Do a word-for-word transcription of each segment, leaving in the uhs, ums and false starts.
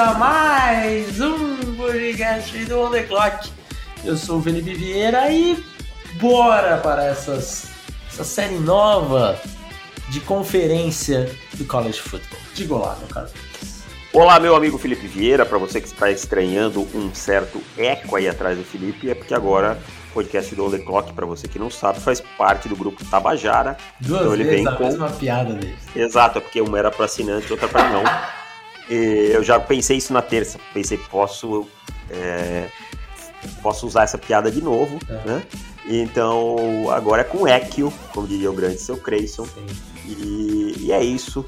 A mais um podcast do On The Clock. Eu sou o Felipe Vieira e bora para essas, essa série nova de conferência do College Football. Diga olá, meu caro. Olá, meu amigo Felipe Vieira. Para você que está estranhando um certo eco aí atrás do Felipe, é porque agora o podcast do On The Clock, para você que não sabe, faz parte do grupo Tabajara. Duas então vezes ele vem a com... mesma piada dele. Exato, porque uma era para assinante e outra para não. Eu já pensei isso na terça, pensei, posso, é, posso usar essa piada de novo, é. né? Então, agora é com Equio, como diria o grande seu Creyson, e, e é isso.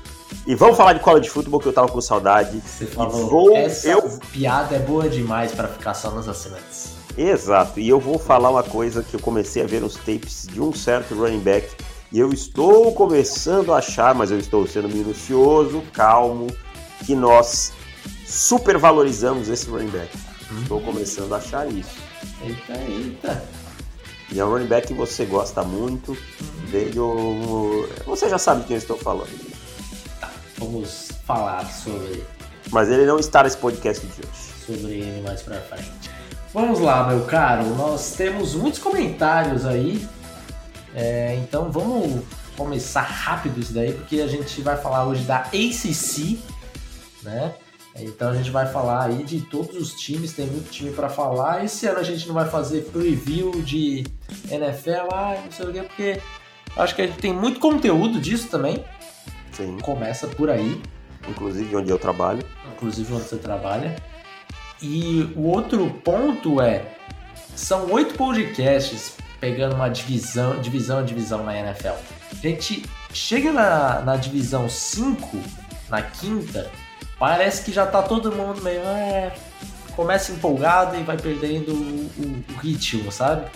E vamos falar de College Football, que eu tava com saudade. Você falou, vou, essa eu... piada é boa demais para ficar só nos assinantes. Exato, e eu vou falar uma coisa que eu comecei a ver nos tapes de um certo running back, e eu estou começando a achar, mas eu estou sendo minucioso, calmo, que nós supervalorizamos esse running back. Hum. Estou começando a achar isso. Eita, eita. E é um running back que você gosta muito. Veio... Você já sabe de quem eu estou falando. Tá, vamos falar sobre... Mas ele não está nesse podcast de hoje. Sobre ele mais pra frente. Vamos lá, meu caro. Nós temos muitos comentários aí. É, então vamos começar rápido isso daí, porque a gente vai falar hoje da A C C, né? Então a gente vai falar aí de todos os times, tem muito time para falar. Esse ano a gente não vai fazer preview de N F L, ah, não sei o que, porque acho que a gente tem muito conteúdo disso também. Sim. Começa por aí. Inclusive onde eu trabalho. Inclusive onde você trabalha. E o outro ponto é, são oito podcasts pegando uma divisão, divisão, divisão na N F L. A gente chega na, na divisão cinco, na quinta. Parece que já tá todo mundo meio... É, começa empolgado e vai perdendo o, o, o ritmo, sabe?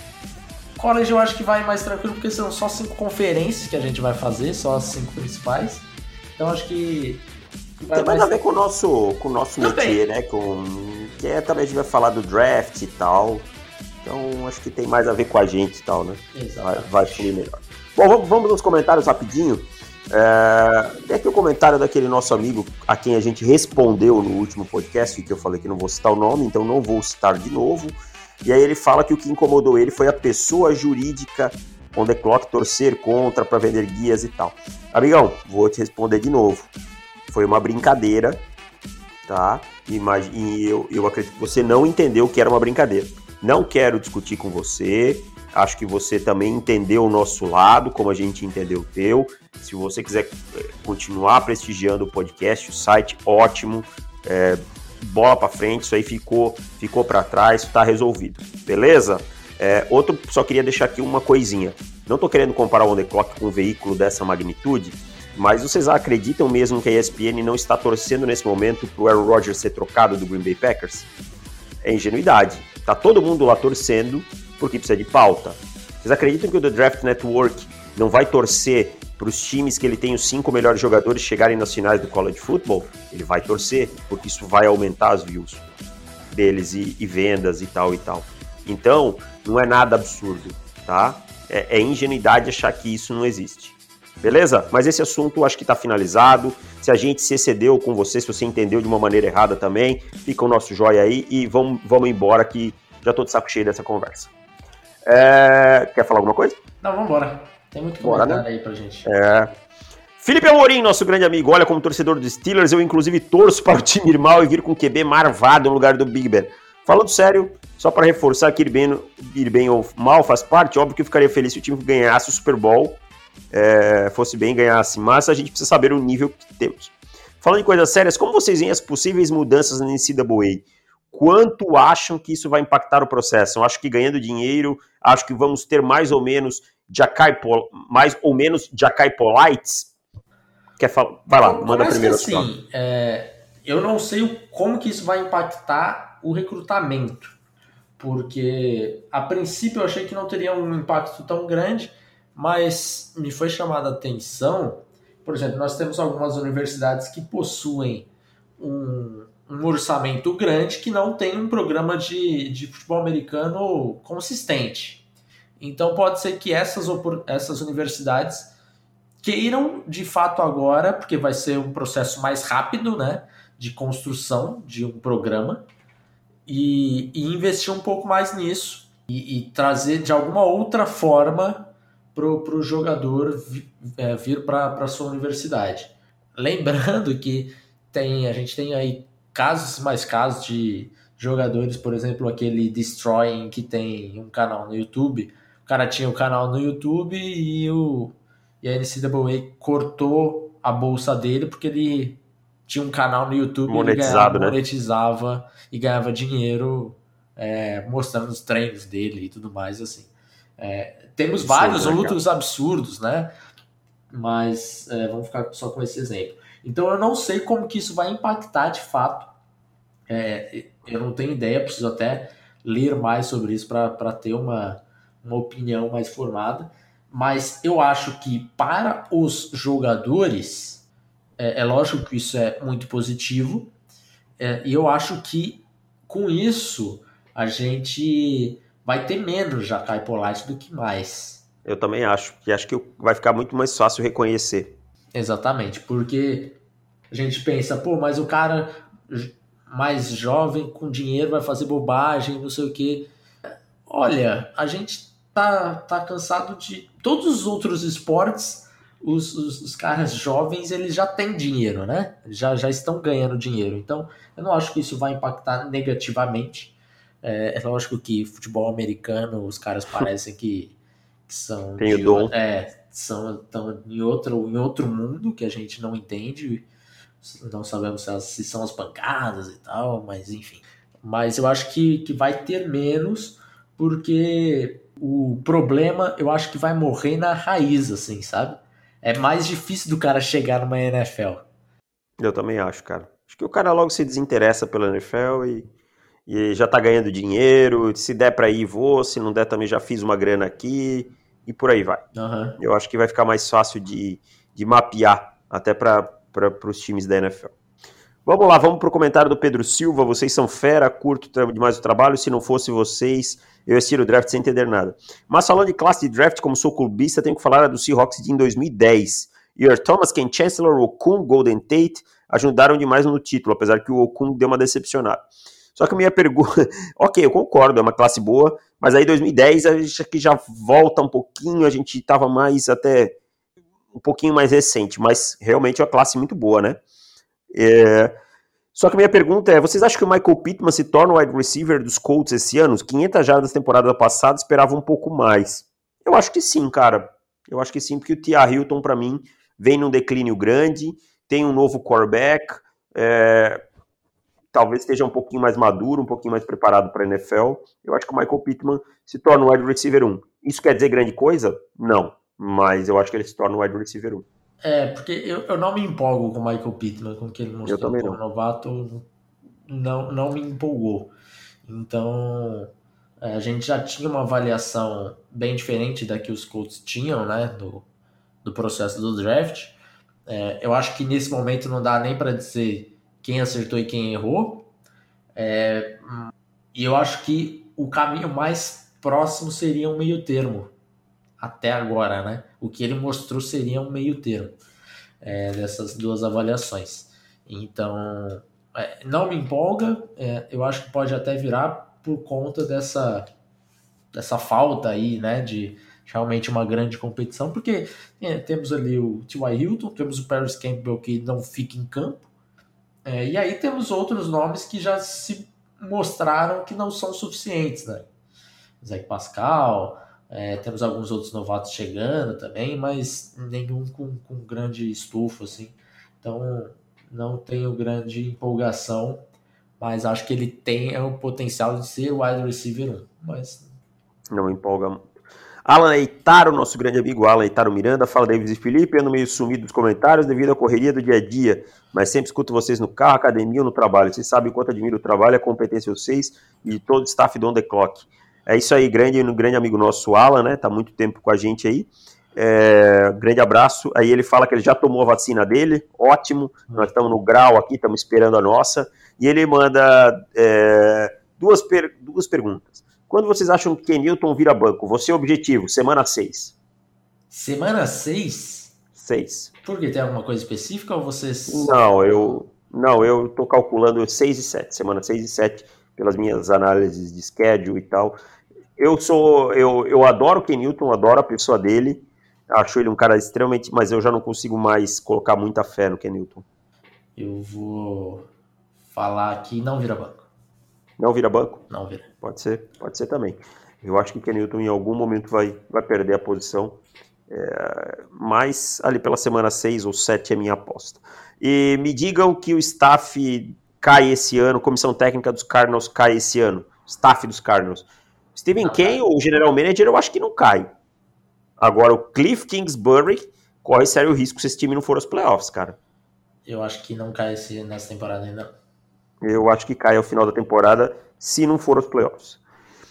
College eu acho que vai mais tranquilo, porque são só cinco conferências que a gente vai fazer, só as cinco principais. Então acho que... Vai tem mais a ver com o nosso, com o nosso métier, né? Com, que é, também a gente vai falar do draft e tal. Então acho que tem mais a ver com a gente e tal, né? Exato. Vai fluir melhor. Bom, vamos, vamos nos comentários rapidinho. É, tem aqui o comentário daquele nosso amigo a quem a gente respondeu no último podcast, que eu falei que não vou citar o nome, então não vou citar de novo. E aí ele fala que o que incomodou ele foi a pessoa jurídica On The Clock torcer contra para vender guias e tal. Amigão, vou te responder de novo. Foi uma brincadeira, tá? E eu, eu acredito que você não entendeu que era uma brincadeira. Não quero discutir com você. Acho que você também entendeu o nosso lado, como a gente entendeu o teu. Se você quiser continuar prestigiando o podcast, o site, ótimo. É, bola pra frente, isso aí ficou, ficou pra trás, tá resolvido. Beleza? É, outro, só queria deixar aqui uma coisinha. Não tô querendo comparar o On The Clock com um veículo dessa magnitude, mas vocês acreditam mesmo que a E S P N não está torcendo nesse momento pro Aaron Rodgers ser trocado do Green Bay Packers? É ingenuidade. Tá todo mundo lá torcendo, porque precisa de pauta. Vocês acreditam que o The Draft Network não vai torcer para os times que ele tem os cinco melhores jogadores chegarem nas finais do College Football? Ele vai torcer, porque isso vai aumentar as views deles e, e vendas e tal e tal. Então, não é nada absurdo, tá? É, é ingenuidade achar que isso não existe. Beleza? Mas esse assunto acho que está finalizado. Se a gente se excedeu com você, se você entendeu de uma maneira errada também, fica o nosso joia aí e vamos, vamos embora que já tô de saco cheio dessa conversa. É... Quer falar alguma coisa? Não, vamos embora. Tem muito comentário, né, aí pra gente. É... Felipe Amorim, nosso grande amigo. Olha, como torcedor dos Steelers, eu inclusive torço para o time ir mal e vir com o Q B marvado no lugar do Big Ben. Falando sério, só para reforçar que ir bem, ir bem ou mal faz parte, óbvio que eu ficaria feliz se o time ganhasse o Super Bowl, é... fosse bem, ganhasse, mas a gente precisa saber o nível que temos. Falando de coisas sérias, como vocês veem as possíveis mudanças na N C A A? quanto acham que isso vai impactar o processo? Eu acho que ganhando dinheiro, acho que vamos ter mais ou menos Jacai Pol, mais ou menos Jacai Polites. Quer falar? Vai lá, então, manda primeiro. Assim, é, eu não sei como que isso vai impactar o recrutamento, porque a princípio eu achei que não teria um impacto tão grande, mas me foi chamada a atenção. Por exemplo, nós temos algumas universidades que possuem um, um orçamento grande que não tem um programa de, de futebol americano consistente. Então pode ser que essas, essas universidades queiram, de fato agora, porque vai ser um processo mais rápido, né, de construção de um programa, e, e investir um pouco mais nisso e, e trazer de alguma outra forma para o jogador vi, é, vir para a sua universidade. Lembrando que tem, a gente tem aí casos mais casos de jogadores, por exemplo, aquele Destroying, que tem um canal no YouTube. O cara tinha o um canal no YouTube e, o, e a N C A A cortou a bolsa dele porque ele tinha um canal no YouTube monetizado, e ganhava, né? monetizava e ganhava dinheiro é, mostrando os treinos dele e tudo mais assim. É, temos Isso vários é outros absurdos, né? Mas é, vamos ficar só com esse exemplo. Então eu não sei como que isso vai impactar de fato. É, eu não tenho ideia, preciso até ler mais sobre isso para ter uma, uma opinião mais formada. Mas eu acho que para os jogadores, é, é lógico que isso é muito positivo. É, e eu acho que com isso a gente vai ter menos Jacai Polite do que mais. Eu também acho, que acho que vai ficar muito mais fácil reconhecer. Exatamente, porque a gente pensa, pô, mas o cara mais jovem, com dinheiro, vai fazer bobagem, não sei o quê. Olha, a gente tá, tá cansado de... Todos os outros esportes, os, os, os caras jovens, eles já têm dinheiro, né? Já, já estão ganhando dinheiro. Então, eu não acho que isso vai impactar negativamente. É lógico que futebol americano, os caras parecem que, que são, Tem de, dom. É, são estão em outro, em outro mundo que a gente não entende, não sabemos se, elas, se são as pancadas e tal, mas enfim. Mas eu acho que, que vai ter menos, porque o problema eu acho que vai morrer na raiz, assim, sabe? É mais difícil do cara chegar numa N F L. Eu também acho, cara. Acho que o cara logo se desinteressa pela N F L e... e já tá ganhando dinheiro, se der pra ir, vou, se não der também já fiz uma grana aqui, e por aí vai. Uhum. Eu acho que vai ficar mais fácil de, de mapear, até para os times da N F L. Vamos lá, vamos pro comentário do Pedro Silva. Vocês são fera, curto demais o trabalho, se não fosse vocês, eu ia assistir o draft sem entender nada. Mas falando de classe de draft, como sou clubista, tenho que falar do Seahawks de em dois mil e dez. Your Thomas, Ken Chancellor, Okung, Golden Tate ajudaram demais no título, apesar que o Okung deu uma decepcionada. Só que a minha pergunta... Ok, eu concordo, é uma classe boa, mas aí dois mil e dez a gente aqui já volta um pouquinho, a gente estava mais até... um pouquinho mais recente, mas realmente é uma classe muito boa, né? É... Só que a minha pergunta é, vocês acham que o Michael Pittman se torna o wide receiver dos Colts esse ano? Os quinhentas jardas da temporada passada esperavam um pouco mais. Eu acho que sim, cara. Eu acho que sim, porque o T A. Hilton, para mim, vem num declínio grande, tem um novo quarterback, é... talvez esteja um pouquinho mais maduro, um pouquinho mais preparado para a N F L. Eu acho que o Michael Pittman se torna o wide receiver um. Isso quer dizer grande coisa? Não. Mas eu acho que ele se torna o wide receiver um. É, porque eu, eu não me empolgo com o Michael Pittman, com o que ele mostrou como não. novato, não, não me empolgou. Então, a gente já tinha uma avaliação bem diferente da que os Colts tinham, né, do, do processo do draft. É, eu acho que nesse momento não dá nem para dizer quem acertou e quem errou, é, e eu acho que o caminho mais próximo seria um meio termo, até agora, né? O que ele mostrou seria um meio termo, é, dessas duas avaliações. Então, é, não me empolga, é, eu acho que pode até virar por conta dessa, dessa falta aí, né, de realmente uma grande competição, porque é, temos ali o T Y. Hilton, temos o Paris Campbell que não fica em campo, É, e aí temos outros nomes que já se mostraram que não são suficientes, né? Zach Pascal, é, temos alguns outros novatos chegando também, mas nenhum com, com grande estofo, assim. Então, não tenho grande empolgação, mas acho que ele tem o potencial de ser wide receiver um, mas... Não empolga. Alan Eitaro, nosso grande amigo Alan Eitaro Miranda, fala Davis e Felipe, ando meio sumido dos comentários devido à correria do dia a dia, mas sempre escuto vocês no carro, academia ou no trabalho. Vocês sabem o quanto admiro o trabalho, a competência de vocês e de todo o staff do On The Clock. É isso aí, grande, grande amigo nosso Alan, né? Tá muito tempo com a gente aí. É, grande abraço. Aí ele fala que ele já tomou a vacina dele, ótimo, nós estamos no grau aqui, estamos esperando a nossa, e ele manda é, duas, per- duas perguntas. Quando vocês acham que Kenilton vira banco? Você é objetivo, semana seis. Semana seis? seis. Porque tem alguma coisa específica ou vocês... Não, eu não, eu tô calculando seis e sete, semana seis e sete, pelas minhas análises de schedule e tal. Eu sou, eu, eu adoro o Kenilton, adoro a pessoa dele, acho ele um cara extremamente... Mas eu já não consigo mais colocar muita fé no Kenilton. Eu vou falar que não vira banco. Não vira banco? Não vira. Pode ser, pode ser também. Eu acho que o Kenilton em algum momento vai, vai perder a posição, é, mas ali pela semana seis ou sete é minha aposta. E me digam que o staff cai esse ano, comissão técnica dos Cardinals cai esse ano, staff dos Cardinals. Stephen King, o general manager, eu acho que não cai. Agora o Cliff Kingsbury corre sério risco se esse time não for aos playoffs, cara. Eu acho que não cai esse, nessa temporada ainda. Eu acho que cai ao final da temporada, se não for aos playoffs.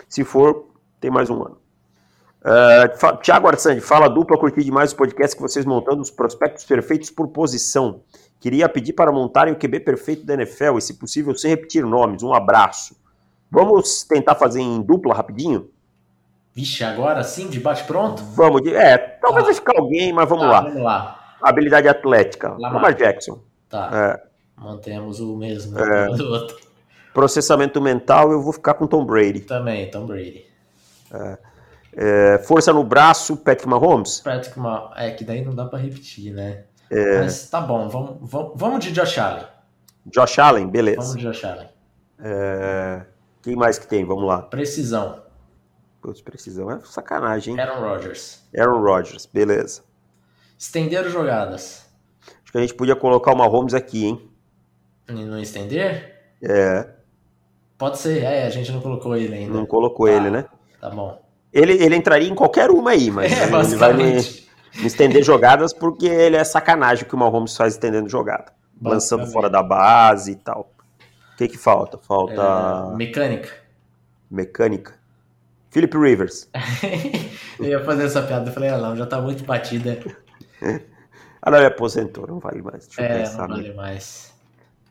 Se for, tem mais um ano. Uh, Tiago Arsandi, fala dupla, curti demais o podcast que vocês montando os prospectos perfeitos por posição. Queria pedir para montarem o Q B perfeito da N F L e, se possível, sem repetir nomes. Um abraço. Vamos tentar fazer em dupla rapidinho? Vixe, agora sim, de bate pronto? Vamos, de... é, talvez ah. vai ficar alguém, mas vamos, tá, lá. vamos lá. Habilidade atlética. Lamar Jackson. Tá. É. Mantemos o mesmo. É. Do outro. Processamento mental, eu vou ficar com Tom Brady. Também, Tom Brady. É. É, força no braço, Patrick Mahomes? Patrick Mahomes. É, que daí não dá pra repetir, né? É. Mas tá bom, vamos, vamos, vamos de Josh Allen. Josh Allen, beleza. Vamos de Josh Allen. É, quem mais que tem? Vamos lá. Precisão. Putz, precisão é sacanagem, hein? Aaron Rodgers. Aaron Rodgers, beleza. Estender jogadas. Acho que a gente podia colocar o Mahomes aqui, hein? Não estender? É. Pode ser, é, a gente não colocou ele ainda. Não colocou ah, ele, né? Tá bom. Ele, ele entraria em qualquer uma aí, mas é, ele vai me, me estender jogadas porque ele é sacanagem que o Mahomes faz estendendo jogada. Lançando fora da base e tal. O que que falta? Falta... É, mecânica. Mecânica. Philip Rivers. Eu ia fazer essa piada, eu falei, ah não, já tá muito batida. Ah não, ele aposentou, não vale mais. Deixa é, eu pensar, não vale né? mais.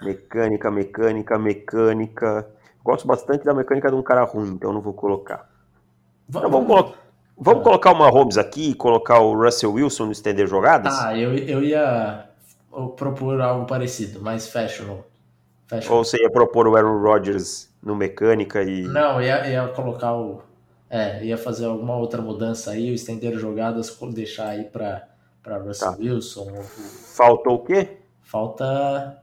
Mecânica, mecânica, mecânica. Gosto bastante da mecânica de um cara ruim, então não vou colocar. Vamos, não, vamos, colo- vamos colocar o Mahomes aqui e colocar o Russell Wilson no estender jogadas? Ah, eu, eu ia propor algo parecido, mais fashionable. fashionable. Ou você ia propor o Aaron Rodgers no mecânica e... Não, eu ia, ia colocar o... É, ia fazer alguma outra mudança aí, o estender jogadas, deixar aí pra, pra Russell tá. Wilson. Ou... Faltou o quê? Falta...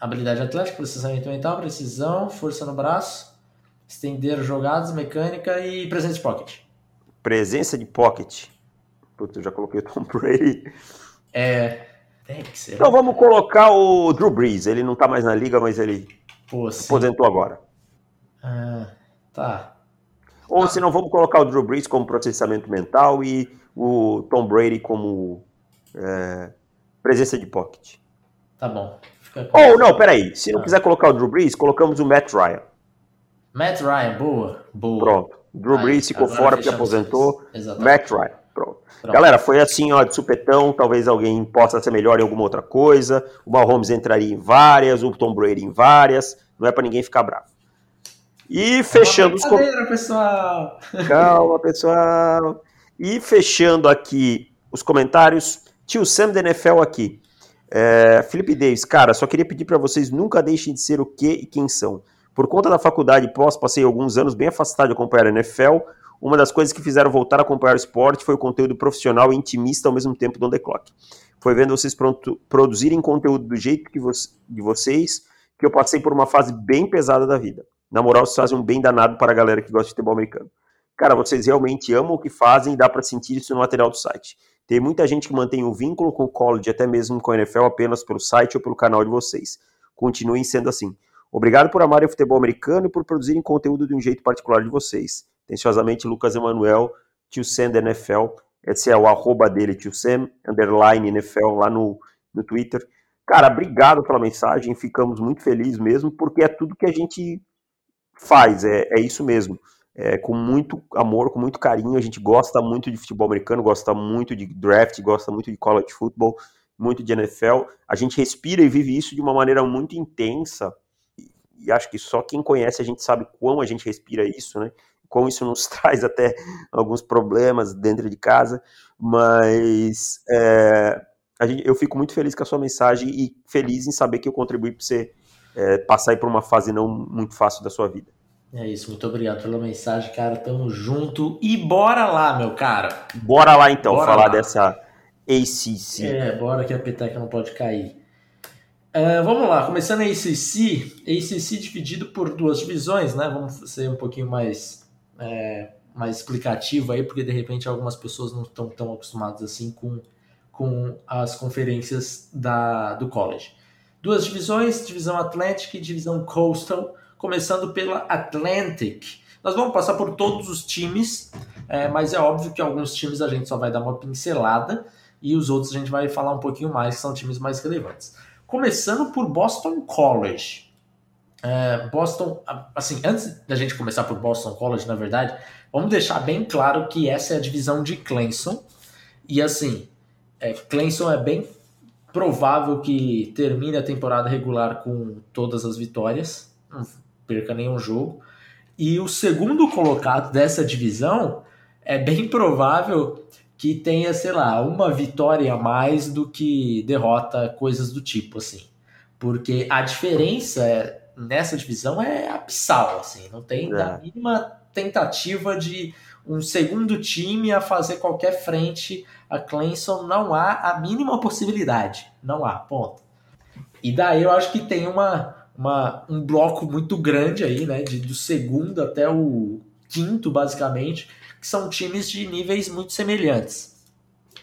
Habilidade atlética, processamento mental, precisão, força no braço, estender jogadas, mecânica e presença de pocket. Presença de pocket. Putz, eu já coloquei o Tom Brady. É, tem que ser. Então vamos colocar o Drew Brees. Ele não tá mais na liga, mas ele Pô, aposentou agora. Ah, tá. Ou ah. se não, vamos colocar o Drew Brees como processamento mental e o Tom Brady como é, presença de pocket. Tá bom. Ou, oh, não, peraí. Se não ah. quiser colocar o Drew Brees, colocamos o Matt Ryan. Matt Ryan, boa. boa. Pronto. Drew Aí, Brees ficou fora porque aposentou. Matt Ryan, pronto. pronto. Galera, foi assim, ó, de supetão. Talvez alguém possa ser melhor em alguma outra coisa. O Mahomes entraria em várias, o Tom Brady em várias. Não é pra ninguém ficar bravo. E fechando... É uma brincadeira, os... pessoal. Calma, pessoal. E fechando aqui os comentários, tio Sam da N F L aqui. É, Felipe Davis, cara, só queria pedir pra vocês nunca deixem de ser o que e quem são. Por conta da faculdade pós, passei alguns anos bem afastado de acompanhar a N F L. Uma das coisas que fizeram voltar a acompanhar o esporte foi o conteúdo profissional e intimista ao mesmo tempo do On The Clock. Foi vendo vocês pronto, produzirem conteúdo do jeito que vo- de vocês que eu passei por uma fase bem pesada da vida. Na moral, vocês fazem um bem danado para a galera que gosta de futebol americano. Cara, vocês realmente amam o que fazem e dá pra sentir isso no material do site. Tem muita gente que mantém um vínculo com o college, até mesmo com a N F L, apenas pelo site ou pelo canal de vocês. Continuem sendo assim. Obrigado por amarem o futebol americano e por produzirem conteúdo de um jeito particular de vocês. Atenciosamente, Lucas Emanuel, Tio Sam da N F L. Esse é o arroba dele, Tio Sam, underline N F L, lá no, no Twitter. Cara, obrigado pela mensagem, ficamos muito felizes mesmo, porque é tudo que a gente faz, é, é isso mesmo. É, com muito amor, com muito carinho, a gente gosta muito de futebol americano, gosta muito de draft, gosta muito de college football, muito de N F L. A gente respira e vive isso de uma maneira muito intensa, e acho que só quem conhece a gente sabe quão a gente respira isso, né? Como isso nos traz até alguns problemas dentro de casa, mas é, a gente, eu fico muito feliz com a sua mensagem e feliz em saber que eu contribuí para você é, passar aí por uma fase não muito fácil da sua vida. É isso, muito obrigado pela mensagem, cara, tamo junto e bora lá, meu cara. Bora lá então, bora falar lá dessa A C C. É, bora que a peteca não pode cair. Uh, vamos lá, começando a ACC, ACC dividido por duas divisões, né, vamos ser um pouquinho mais... É, mais explicativo aí, porque de repente algumas pessoas não estão tão acostumadas assim com, com as conferências da, do college. Duas divisões, divisão Atlantic e divisão Coastal, começando pela Atlantic. Nós vamos passar por todos os times, é, mas é óbvio que alguns times a gente só vai dar uma pincelada e os outros a gente vai falar um pouquinho mais, que são times mais relevantes. Começando por Boston College. Boston, assim, antes da gente começar por Boston College, na verdade, vamos deixar bem claro que essa é a divisão de Clemson, e assim, é, Clemson é bem provável que termine a temporada regular com todas as vitórias, não perca nenhum jogo, e o segundo colocado dessa divisão é bem provável que tenha, sei lá, uma vitória a mais do que derrota, coisas do tipo, assim, porque a diferença é nessa divisão é abissal, assim, não tem a mínima tentativa de um segundo time a fazer qualquer frente a Clemson, não há a mínima possibilidade, não há, ponto. E daí eu acho que tem uma, uma, um bloco muito grande aí, né, de, do segundo até o quinto, basicamente, que são times de níveis muito semelhantes.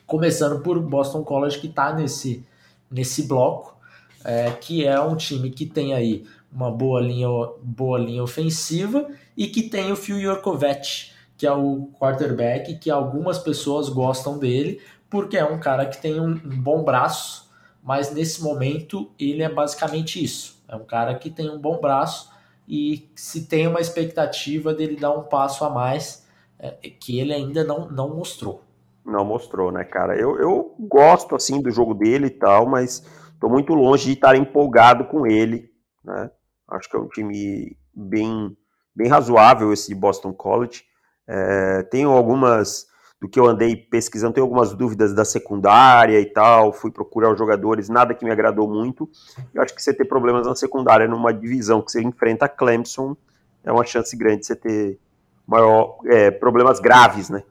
Começando por Boston College, que está nesse, nesse bloco, é, que é um time que tem aí uma boa linha, boa linha ofensiva, e que tem o Phil Yurkovec, que é o quarterback, que algumas pessoas gostam dele, porque é um cara que tem um, um bom braço, mas nesse momento ele é basicamente isso, é um cara que tem um bom braço, e se tem uma expectativa dele dar um passo a mais, é, que ele ainda não, não mostrou. Não mostrou, né, cara? Eu, eu gosto, assim, do jogo dele e tal, mas estou muito longe de estar empolgado com ele, né? Acho que é um time bem, bem razoável esse Boston College. É, tenho algumas, do que eu andei pesquisando, tenho algumas dúvidas da secundária e tal, fui procurar os jogadores, nada que me agradou muito. Eu acho que você ter problemas na secundária numa divisão que você enfrenta a Clemson é uma chance grande de você ter maior, é, problemas graves, né?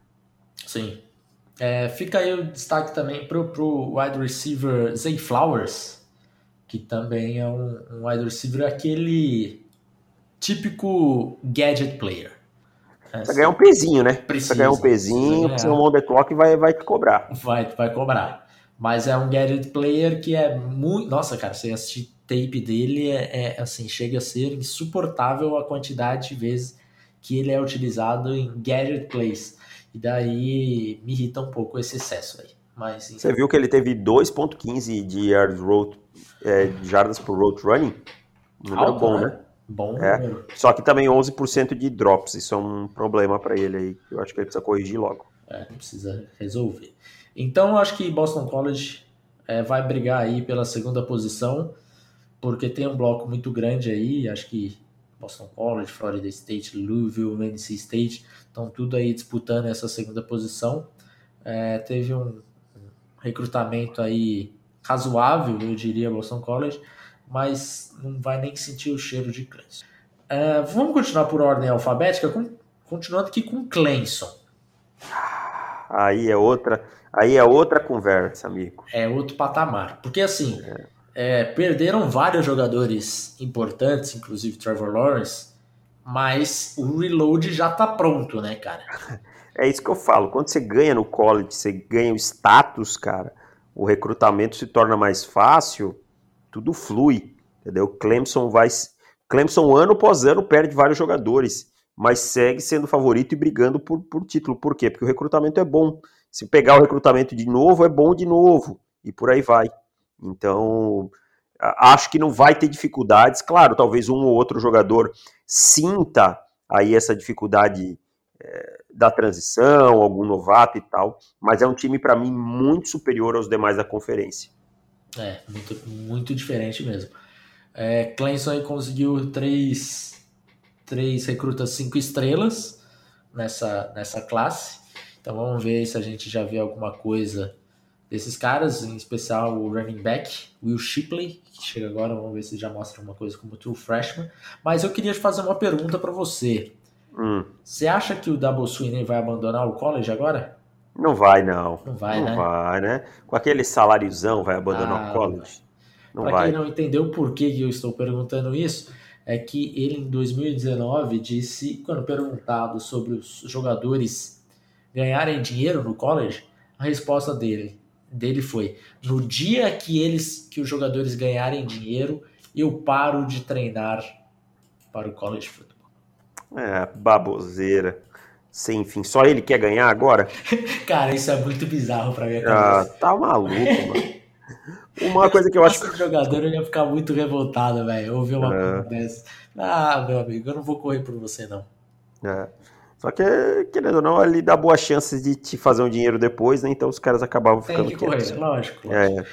Sim. É, fica aí o destaque também pro, pro wide receiver Zay Flowers, que também é um, um wide receiver, aquele típico gadget player. É, precisa ganhar um pezinho, né? Precisa, precisa ganhar um pezinho, precisa um on the clock e vai, vai te cobrar. Vai, vai cobrar. Mas é um gadget player que é muito... Nossa, cara, você assistir tape dele, é, é assim, chega a ser insuportável a quantidade de vezes que ele é utilizado em gadget plays. E daí me irrita um pouco esse excesso aí. Mas, você viu que ele teve dois ponto quinze de yards road, é, jardas por road running? Número alto, bom, né? né? Bom é. número. Só que também onze por cento de drops. Isso é um problema para ele aí. Eu acho que ele precisa corrigir logo. É, precisa resolver. Então, eu acho que Boston College é, vai brigar aí pela segunda posição, porque tem um bloco muito grande aí. Acho que Boston College, Florida State, Louisville, N C State, estão tudo aí disputando essa segunda posição. É, teve um recrutamento aí razoável, eu diria, Boston College, mas não vai nem sentir o cheiro de Clemson. Uh, vamos continuar por ordem alfabética, com, continuando aqui com Clemson. Aí é outra, aí é outra conversa, amigo. É outro patamar, porque assim, é. É, perderam vários jogadores importantes, inclusive Trevor Lawrence, mas o reload já tá pronto, né, cara? É isso que eu falo, quando você ganha no college, você ganha o status, cara, o recrutamento se torna mais fácil, tudo flui, entendeu? Clemson vai, Clemson, ano após ano, perde vários jogadores, mas segue sendo favorito e brigando por, por título. Por quê? Porque o recrutamento é bom. Se pegar o recrutamento de novo, é bom de novo. E por aí vai. Então, acho que não vai ter dificuldades. Claro, talvez um ou outro jogador sinta aí essa dificuldade é, da transição, algum novato e tal. Mas é um time, para mim, muito superior aos demais da conferência. É, muito, muito diferente mesmo. É, Clemson aí conseguiu três, três recrutas cinco estrelas nessa, nessa classe. Então vamos ver se a gente já vê alguma coisa desses caras, em especial o running back, Will Shipley, que chega agora. Vamos ver se já mostra alguma coisa como true freshman. Mas eu queria te fazer uma pergunta para você. Hum. Você acha que o Dabo Swinney vai abandonar o college agora? Não vai, não. Não vai, não né? Não vai, né? Com aquele saláriozão vai abandonar ah, o college. Para quem não entendeu por que eu estou perguntando isso, é que ele em dois mil e dezenove disse, quando perguntado sobre os jogadores ganharem dinheiro no college, a resposta dele, dele foi: no dia que, eles, que os jogadores ganharem dinheiro, eu paro de treinar para o college football. É, baboseira. Sem fim, só ele quer ganhar agora? Cara, isso é muito bizarro para minha cabeça. Ah, tá maluco, mano. Uma coisa que eu acho que o jogador ia ficar muito revoltado, velho. Ouvir uma é. coisa dessa. Ah, meu amigo, eu não vou correr por você, não. É. Só que, querendo ou não, ele dá boas chances de te fazer um dinheiro depois, né? Então os caras acabavam ficando. Tem que correr, lógico. lógico. É.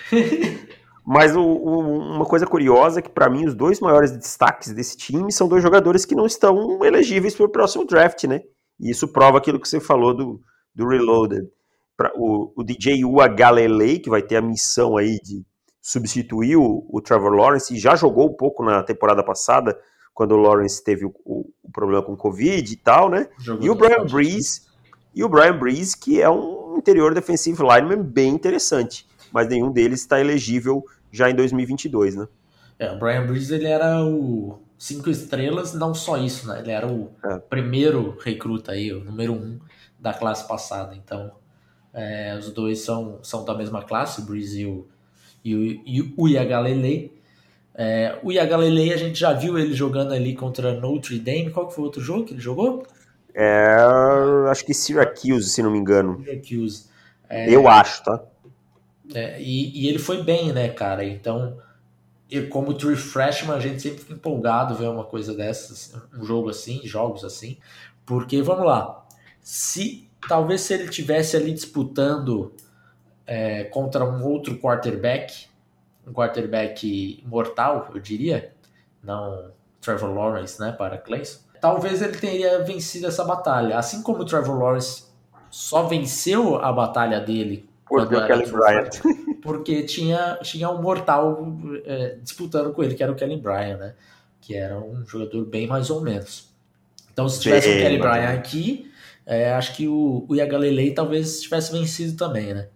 Mas o, o, uma coisa curiosa é que, pra mim, os dois maiores destaques desse time são dois jogadores que não estão elegíveis pro próximo draft, né? E isso prova aquilo que você falou do, do Reloaded. Pra, o, o D J Uiagalelei, que vai ter a missão aí de substituir o, o Trevor Lawrence, e já jogou um pouco na temporada passada, quando o Lawrence teve o, o, o problema com o Covid e tal, né? Jogou e o Bryan Bresee, e o Bryan Bresee, que é um interior defensive lineman bem interessante, mas nenhum deles está elegível já em dois mil e vinte e dois, né? É, o Bryan Bresee, ele era o cinco estrelas, não só isso, né? Ele era o é. primeiro recruta aí, o número um da classe passada, então... É, os dois são, são da mesma classe, o Bresee e o Uiagalelei. É, o Uiagalelei, a gente já viu ele jogando ali contra Notre Dame. Qual que foi o outro jogo que ele jogou? É, acho que Syracuse, se não me engano. Syracuse. É, eu acho, tá? É, e, e ele foi bem, né, cara? Então, eu, como true freshman, a gente sempre fica empolgado ver uma coisa dessas, um jogo assim, jogos assim. Porque, vamos lá, se... Talvez se ele estivesse ali disputando é, contra um outro quarterback, um quarterback mortal, eu diria, não Trevor Lawrence, né, para Clemson, talvez ele teria vencido essa batalha. Assim como o Trevor Lawrence só venceu a batalha dele por quando era Kelly Bryan, porque tinha, tinha um mortal é, disputando com ele, que era o Kelly Bryan, né, que era um jogador bem mais ou menos. Então se tivesse bem, o Kelly Bryan aqui... É, acho que o Uiagalelei talvez tivesse vencido também, né?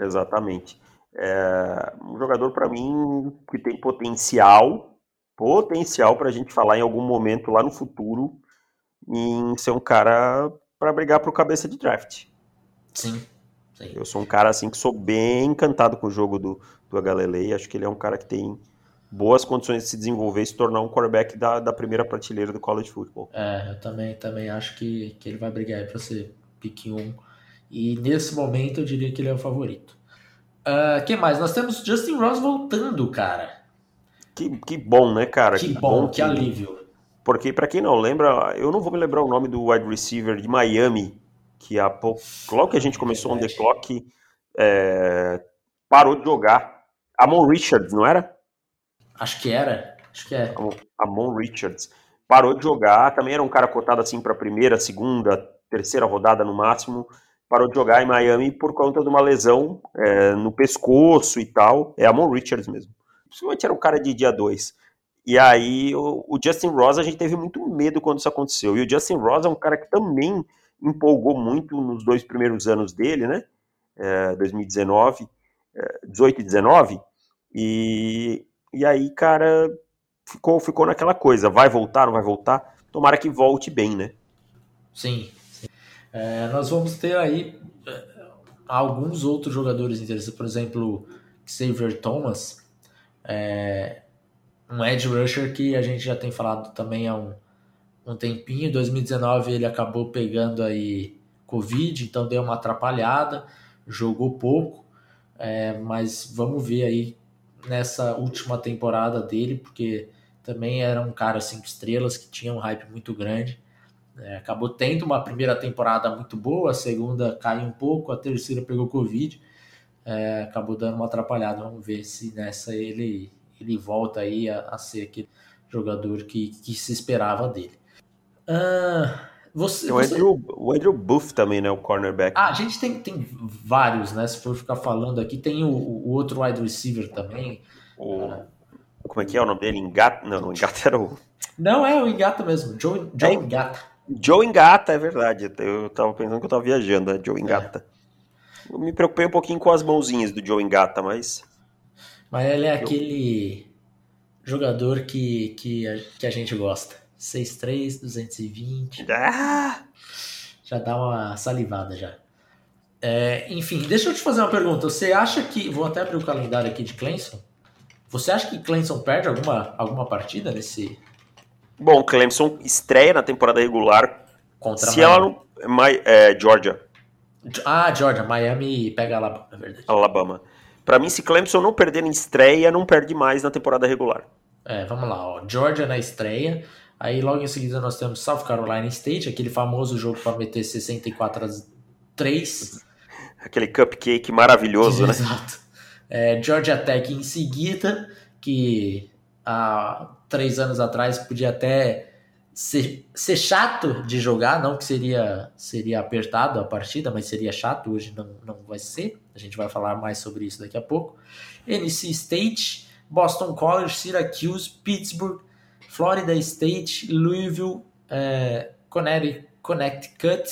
Exatamente. É, um jogador, para mim, que tem potencial, potencial para a gente falar em algum momento lá no futuro, em ser um cara para brigar pro cabeça de draft. Sim, sim. Eu sou um cara assim que sou bem encantado com o jogo do, do Uiagalelei. Acho que ele é um cara que tem boas condições de se desenvolver e se tornar um quarterback da, da primeira prateleira do college football. É, eu também, também acho que, que ele vai brigar aí pra ser pick um. E nesse momento eu diria que ele é o favorito. O uh, que mais? Nós temos Justyn Ross voltando, cara. Que, que bom, né, cara? Que, que bom, bom, que alívio. Porque pra quem não lembra, eu não vou me lembrar o nome do wide receiver de Miami, que há pouco, logo que a gente começou é, on the clock, é, parou de jogar. Amon Richards, não era? Acho que era, acho que é. Amon Richards parou de jogar, também era um cara cotado assim para primeira, segunda, terceira rodada no máximo, parou de jogar em Miami por conta de uma lesão é, no pescoço e tal. É Amon Richards mesmo. Principalmente era um cara de dia dois. E aí o, o Justyn Ross, a gente teve muito medo quando isso aconteceu. E o Justyn Ross é um cara que também empolgou muito nos dois primeiros anos dele, né? É, dois mil e dezenove, é, dezoito e dezenove. E... E aí, cara, ficou, ficou naquela coisa, vai voltar, não vai voltar? Tomara que volte bem, né? Sim. sim. É, nós vamos ter aí alguns outros jogadores interessantes, por exemplo, Xavier Thomas, é, um edge rusher que a gente já tem falado também há um, um tempinho. Em dois mil e dezenove ele acabou pegando aí Covid, então deu uma atrapalhada, jogou pouco, é, mas vamos ver aí nessa última temporada dele, porque também era um cara cinco estrelas que tinha um hype muito grande. É, acabou tendo uma primeira temporada muito boa, a segunda caiu um pouco, a terceira pegou Covid, é, acabou dando uma atrapalhada. Vamos ver se nessa ele, ele volta aí a, a ser aquele jogador que, que se esperava dele. Ah, você, o, você... Andrew, o Andrew Booth também, né, o cornerback. Ah, a gente tem, tem vários, né, se for ficar falando aqui. Tem o, o outro wide receiver também. O... Ah, como é que é o nome dele? Ngata? Não, o Ngata era o... Não, é o Ngata mesmo, Joe, Joe é. Ngata. Joe Ngata, é verdade. Eu tava pensando que eu tava viajando, né? Joe Ngata. É. Eu me preocupei um pouquinho com as mãozinhas do Joe Ngata, mas... Mas ele é eu... aquele jogador que, que, a, que a gente gosta. seis três, duzentos e vinte. Ah! Já dá uma salivada já. É, enfim, deixa eu te fazer uma pergunta. Você acha que... Vou até abrir o calendário aqui de Clemson. Você acha que Clemson perde alguma, alguma partida nesse... Bom, o Clemson estreia na temporada regular contra se Miami. Ela não... My, é, Georgia. Ah, Georgia. Miami pega Alabama, na verdade. Alabama. Pra mim, se Clemson não perder na estreia, não perde mais na temporada regular. É, vamos lá. Ó. Georgia na estreia. Aí, logo em seguida, nós temos South Carolina State, aquele famoso jogo pra meter sessenta e quatro a três. Aquele cupcake maravilhoso, exato, né? Exato. É, Georgia Tech em seguida, que... há três anos atrás podia até ser, ser chato de jogar, não que seria, seria apertado a partida, mas seria chato, hoje não, não vai ser, a gente vai falar mais sobre isso daqui a pouco. N C State, Boston College, Syracuse, Pittsburgh, Florida State, Louisville, é, Connecticut,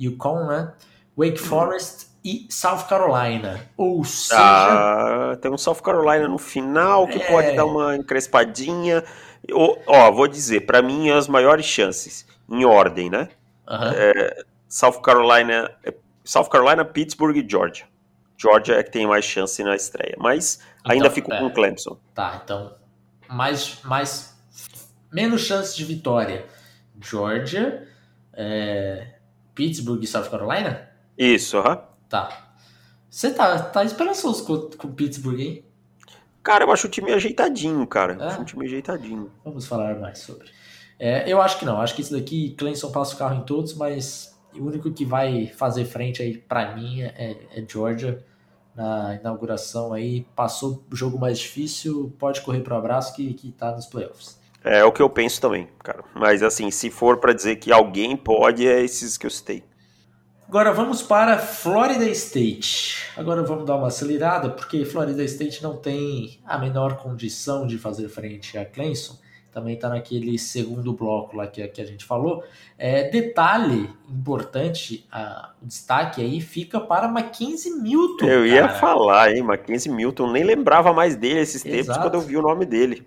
Yukon, né? Wake Forest e South Carolina, ou seja... Ah, tem um South Carolina no final que é... pode dar uma encrespadinha. Eu, ó, vou dizer, para mim, as maiores chances, em ordem, né? Uh-huh. É, South Carolina, South Carolina, Pittsburgh e Georgia. Georgia é que tem mais chance na estreia, mas então, ainda fico é... com o Clemson. Tá, então, mais, mais, menos chance de vitória. Georgia, é... Pittsburgh e South Carolina? Isso, aham. Uh-huh. Tá. Você tá, tá esperançoso com o Pittsburgh, hein? Cara, eu acho o time ajeitadinho, cara. É? Eu acho o time ajeitadinho. Vamos falar mais sobre. É, eu acho que não. Acho que isso daqui, Clemson passa o carro em todos, mas o único que vai fazer frente aí pra mim é, é Georgia. Na inauguração aí, passou o jogo mais difícil, pode correr pro abraço que, que tá nos playoffs. É o que eu penso também, cara. Mas assim, se for pra dizer que alguém pode, é esses que eu citei. Agora vamos para Florida State. Agora vamos dar uma acelerada, porque Florida State não tem a menor condição de fazer frente a Clemson. Também está naquele segundo bloco lá que, que a gente falou. É, detalhe importante, a, o destaque aí fica para McKenzie Milton. Eu ia cara. falar, hein, McKenzie Milton. Nem lembrava mais dele esses tempos. Exato. Quando eu vi o nome dele.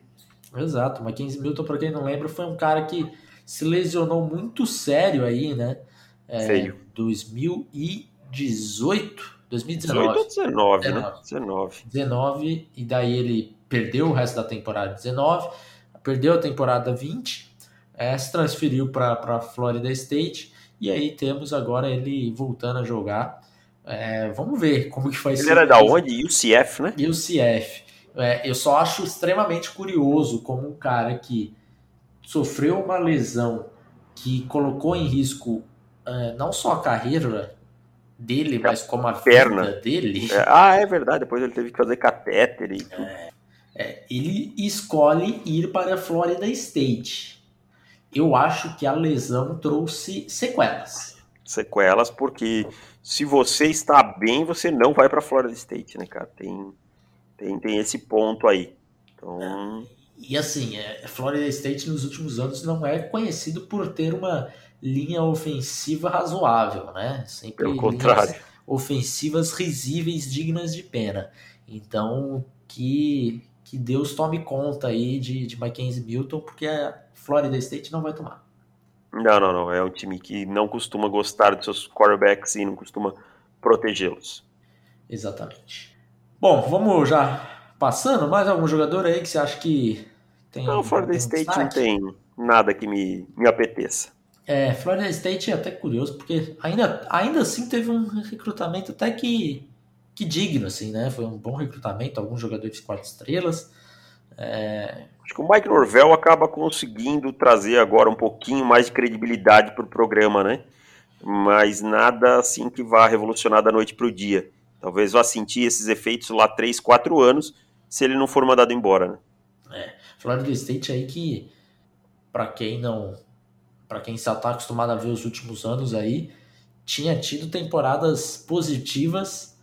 Exato, McKenzie Milton, para quem não lembra, foi um cara que se lesionou muito sério aí, né? É, dois mil e dezoito, dois mil e dezenove, dezenove, né? dezenove. dezenove, e daí ele perdeu o resto da temporada dezenove, perdeu a temporada vinte, é, se transferiu para Florida State, e aí temos agora ele voltando a jogar. É, vamos ver como que faz. Ele era da onde? U C F, né? U C F. É, eu só acho extremamente curioso como um cara que sofreu uma lesão que colocou em risco Uh, não só a carreira dele, mas como a perna vida dele. É, ah, é verdade, depois ele teve que fazer catéter e tudo. É, é, ele escolhe ir para a Florida State. Eu acho que a lesão trouxe sequelas. Sequelas, porque se você está bem, você não vai para a Florida State, né, cara? Tem, tem, tem esse ponto aí. Então... É, e assim, é, Florida State nos últimos anos não é conhecido por ter uma... linha ofensiva razoável, né? Sempre pelo contrário. Ofensivas risíveis, dignas de pena. Então, que, que Deus tome conta aí de, de McKenzie Milton, porque a Florida State não vai tomar. Não, não, não. É um time que não costuma gostar dos seus quarterbacks e não costuma protegê-los. Exatamente. Bom, vamos já passando. Mais algum jogador aí que você acha que, Tem, não, Florida State destaque. Não tem nada que me, me apeteça. É, Florida State é até curioso, porque ainda, ainda assim teve um recrutamento até que, que digno, assim, né? Foi um bom recrutamento, alguns jogadores de quatro estrelas. É... Acho que o Mike Norvell acaba conseguindo trazer agora um pouquinho mais de credibilidade para o programa, né? Mas nada assim que vá revolucionar da noite para o dia. Talvez vá sentir esses efeitos lá três, quatro anos, se ele não for mandado embora, né? É, Florida State aí que, para quem não... Para quem está acostumado a ver os últimos anos aí, tinha tido temporadas positivas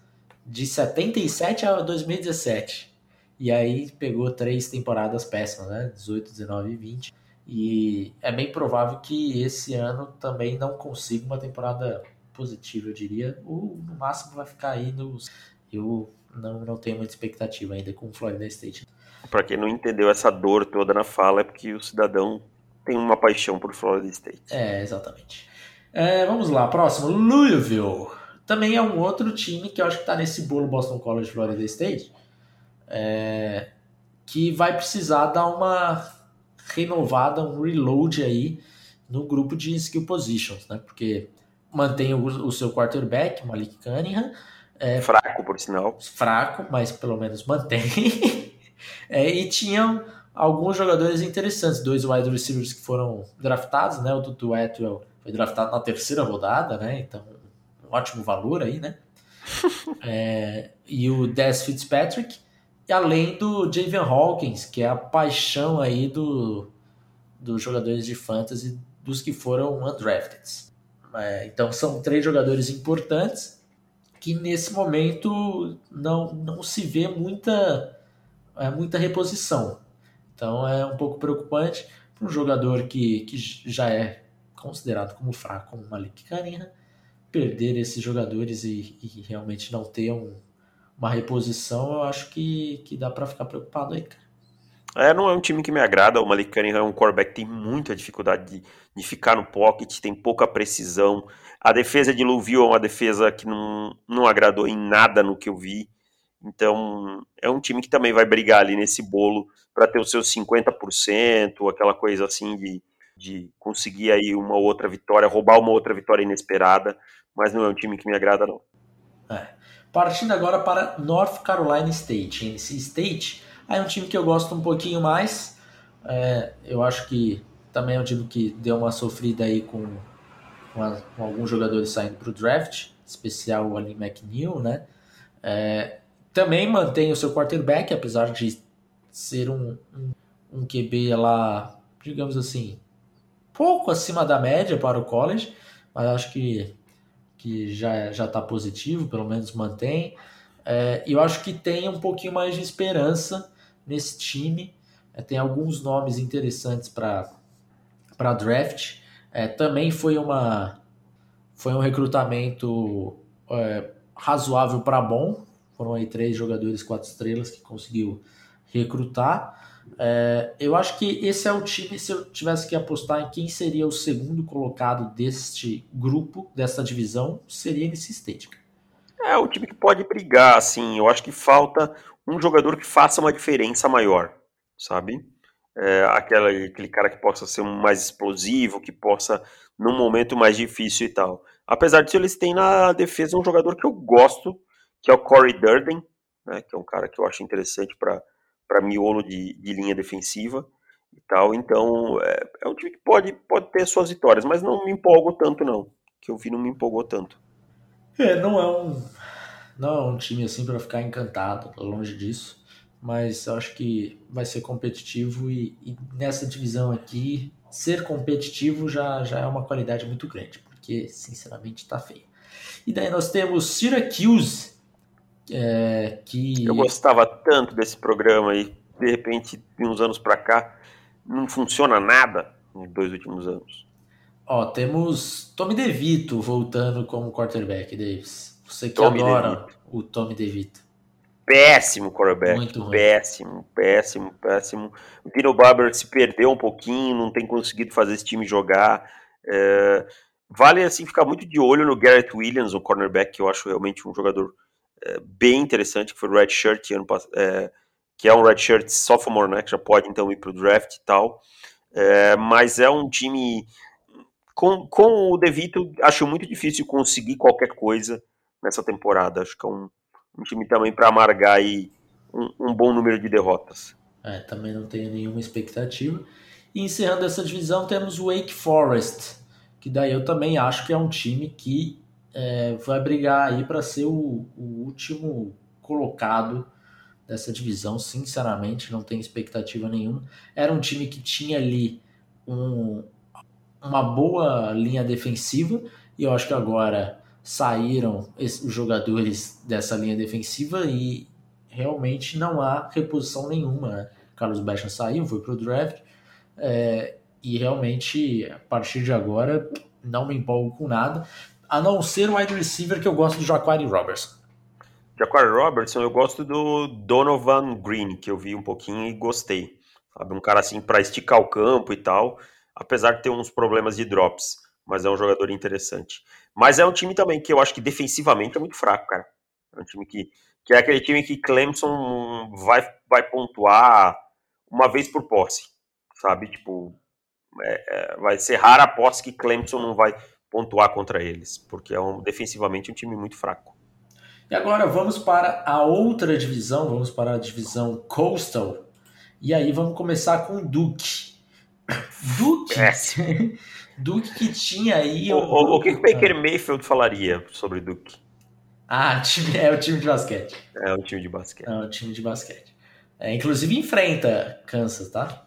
de setenta e sete a dois mil e dezessete. E aí pegou três temporadas péssimas, né? dezoito, dezenove e vinte. E é bem provável que esse ano também não consiga uma temporada positiva, eu diria. Ou no máximo vai ficar aí nos... Eu não, não tenho muita expectativa ainda com o Florida State. Para quem não entendeu essa dor toda na fala, é porque o cidadão... tem uma paixão por Florida State. É, exatamente. É, vamos lá, próximo. Louisville. Também é um outro time que eu acho que está nesse bolo Boston College, Florida State. É, que vai precisar dar uma renovada, um reload aí no grupo de skill positions, né? Porque mantém o, o seu quarterback, Malik Cunningham. É, fraco, por sinal. Fraco, mas pelo menos mantém. É, e tinham... alguns jogadores interessantes, dois wide receivers que foram draftados, né? O Tutu Atwell foi draftado na terceira rodada, né? Então, um ótimo valor aí, né? É, e o Des Fitzpatrick, e além do Javion Hawkins, que é a paixão aí do, dos jogadores de fantasy, dos que foram undrafted. É, então, são três jogadores importantes que nesse momento não, não se vê muita, é, muita reposição. Então é um pouco preocupante para um jogador que, que já é considerado como fraco, como Malik Cunningham, perder esses jogadores e, e realmente não ter um, uma reposição. Eu acho que, que dá para ficar preocupado aí, cara. É, não é um time que me agrada. O Malik Cunningham é um quarterback que tem muita dificuldade de, de ficar no pocket, tem pouca precisão. A defesa de Louisville é uma defesa que não, não agradou em nada no que eu vi. Então, é um time que também vai brigar ali nesse bolo para ter os seus cinquenta por cento, aquela coisa assim de, de conseguir aí uma outra vitória, roubar uma outra vitória inesperada, mas não é um time que me agrada, não. É. Partindo agora para North Carolina State, N C State, aí é um time que eu gosto um pouquinho mais, é, eu acho que também é um time que deu uma sofrida aí com, com, a, com alguns jogadores saindo para o draft, especial o Alin McNeil, né? É, também mantém o seu quarterback, apesar de ser um, um, um Q B lá, digamos assim, pouco acima da média para o college, mas acho que, que já está positivo, pelo menos mantém. É, eu acho que tem um pouquinho mais de esperança nesse time. É, tem alguns nomes interessantes para draft. É, também foi, uma, foi um recrutamento é, razoável para bom. Foram aí três jogadores, quatro estrelas que conseguiu recrutar. É, eu acho que esse é o time, se eu tivesse que apostar em quem seria o segundo colocado deste grupo, dessa divisão, seria N C State. É, o time que pode brigar, assim, eu acho que falta um jogador que faça uma diferença maior, sabe? É, aquela, aquele cara que possa ser mais explosivo, que possa, num momento mais difícil e tal. Apesar disso, eles têm na defesa um jogador que eu gosto, que é o Corey Durden, né, que é um cara que eu acho interessante para miolo de, de linha defensiva e tal. Então, é, é um time que pode, pode ter suas vitórias, mas não me empolgou tanto, não. Que eu vi não me empolgou tanto. É, não é um, não é um time assim para ficar encantado, longe disso. Mas eu acho que vai ser competitivo e, e nessa divisão aqui, ser competitivo já, já é uma qualidade muito grande, porque, sinceramente, tá feio. E daí nós temos Syracuse, É, que... eu gostava tanto desse programa e de repente, de uns anos pra cá, não funciona nada nos dois últimos anos. Ó, temos Tommy DeVito voltando como quarterback, Davis. Você que Tommy adora DeVito. O Tommy DeVito. Péssimo quarterback. Muito ruim. Péssimo, péssimo, péssimo. O Pino Barber se perdeu um pouquinho, não tem conseguido fazer esse time jogar. É... Vale, assim, ficar muito de olho no Garrett Williams, o cornerback, que eu acho realmente um jogador bem interessante, que foi o Redshirt ano, é, que é um redshirt sophomore, né, que já pode então ir para o draft e tal, é, mas é um time, com, com o DeVito, acho muito difícil conseguir qualquer coisa nessa temporada, acho que é um, um time também para amargar aí um, um bom número de derrotas. É, também não tenho nenhuma expectativa. E encerrando essa divisão, temos o Wake Forest, que daí eu também acho que é um time que é, vai brigar aí para ser o, o último colocado dessa divisão, sinceramente, não tenho expectativa nenhuma. Era um time que tinha ali um, uma boa linha defensiva, e eu acho que agora saíram os jogadores dessa linha defensiva e realmente não há reposição nenhuma. Carlos Becham saiu, foi para o draft, é, e realmente, a partir de agora, não me empolgo com nada, a não ser o wide receiver que eu gosto do Jacquari Robertson. Jacquari Robertson, eu gosto do Donovan Green, que eu vi um pouquinho e gostei. Sabe? Um cara assim para esticar o campo e tal, apesar de ter uns problemas de drops, mas é um jogador interessante. Mas é um time também que eu acho que defensivamente é muito fraco, cara. É um time que, que é aquele time que Clemson vai, vai pontuar uma vez por posse, sabe? Tipo, É, é, vai ser rara a posse que Clemson não vai pontuar contra eles, porque é um, defensivamente um time muito fraco. E agora vamos para a outra divisão, vamos para a divisão Coastal, e aí vamos começar com o Duke. Duke? É. Duke que tinha aí... O, um... o, o que o Baker Mayfield falaria sobre Duke? Ah, é o time de basquete. É o time de basquete. É o time de basquete. É, inclusive enfrenta Kansas, tá?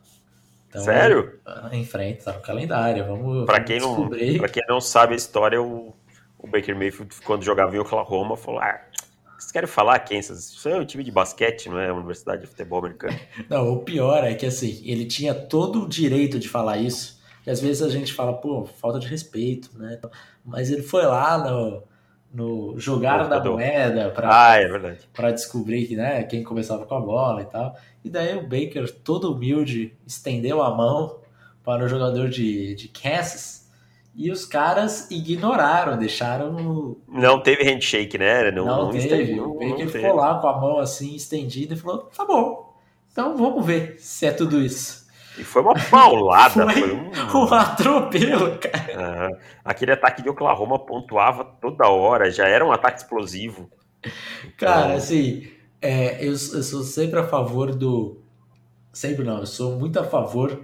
Então, sério? Enfrenta, tá no calendário. Vamos, pra, vamos quem não, pra quem não sabe a história, o, o Baker Mayfield, quando jogava em Oklahoma, falou: ah, vocês querem falar, Kansas? Isso é um time de basquete, não é a Universidade de Futebol Americano. Não, o pior é que assim, ele tinha todo o direito de falar isso, que às vezes a gente fala, pô, falta de respeito, né? Mas ele foi lá no, no jogar da moeda pra, ah, é verdade. pra descobrir, né, quem começava com a bola e tal. E daí o Baker, todo humilde, estendeu a mão para o jogador de, de Kansas e os caras ignoraram, deixaram... O... Não teve handshake, né? Não, não, não teve. Estendeu, o Baker ficou lá com a mão assim, estendida, e falou, tá bom, então vamos ver se é tudo isso. E foi uma paulada. foi, foi um... um atropelo, cara. Ah, aquele ataque de Oklahoma pontuava toda hora, já era um ataque explosivo. Cara, ah. assim... É, eu, eu sou sempre a favor do... Sempre não, eu sou muito a favor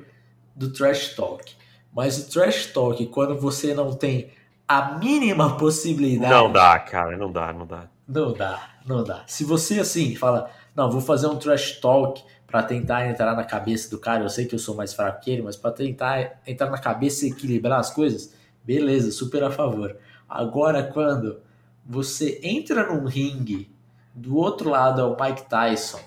do trash talk. Mas o trash talk, quando você não tem a mínima possibilidade... Não dá, cara, não dá, não dá. Não dá, não dá. Se você, assim, fala, não, vou fazer um trash talk para tentar entrar na cabeça do cara, eu sei que eu sou mais fraco que ele, mas para tentar entrar na cabeça e equilibrar as coisas, beleza, super a favor. Agora, quando você entra num ringue... Do outro lado é o Mike Tyson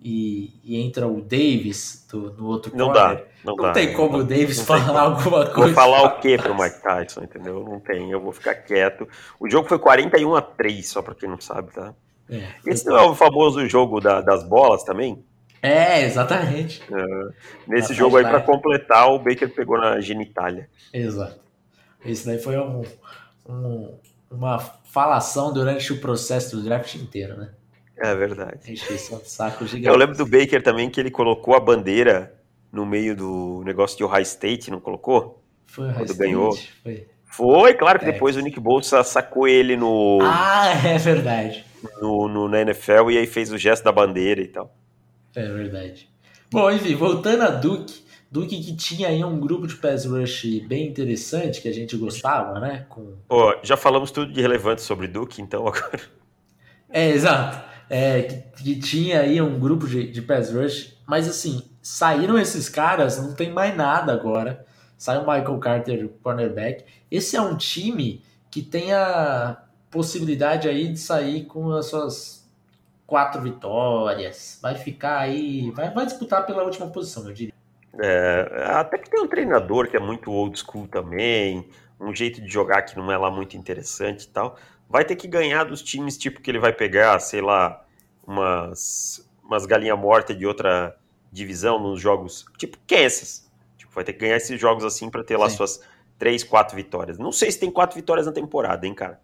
e, e entra o Davis do, no outro não corner. Dá, não, não dá. Tem como não, o Davis não falar como. alguma coisa. Vou falar o quê pro Mike Tyson, entendeu? Não tem, eu vou ficar quieto. O jogo foi quarenta e um a três, só para quem não sabe, tá? É, Esse não é o famoso jogo da, das bolas também? É, exatamente. É, nesse da jogo aí, para completar, o Baker pegou na genitália. Exato. Esse daí foi um... um... uma falação durante o processo do draft inteiro, né? É verdade. É um saco gigante. Eu lembro do Baker também que ele colocou a bandeira no meio do negócio de Ohio State, não colocou? Foi o Ohio State, ganhou. Foi. Foi, claro que é. Depois o Nick Bosa sacou ele no... Ah, é verdade. No, no, na N F L e aí fez o gesto da bandeira e tal. É verdade. Bom, enfim, voltando a Duke... Duke que tinha aí um grupo de pass rush bem interessante, que a gente gostava, né? Com... Oh, já falamos tudo de relevante sobre Duke, então agora... É, exato. É, que, que tinha aí um grupo de, de pass rush, mas assim, saíram esses caras, não tem mais nada agora. Saiu o Michael Carter, cornerback. Esse é um time que tem a possibilidade aí de sair com as suas quatro vitórias. Vai ficar aí... Vai, vai disputar pela última posição, eu diria. É, até que tem um treinador que é muito old school também, um jeito de jogar que não é lá muito interessante e tal, vai ter que ganhar dos times tipo que ele vai pegar, sei lá, umas, umas galinha morta de outra divisão nos jogos, tipo Kansas, tipo, vai ter que ganhar esses jogos assim pra ter lá Sim. suas três, quatro vitórias. Não sei se tem quatro vitórias na temporada, hein, cara?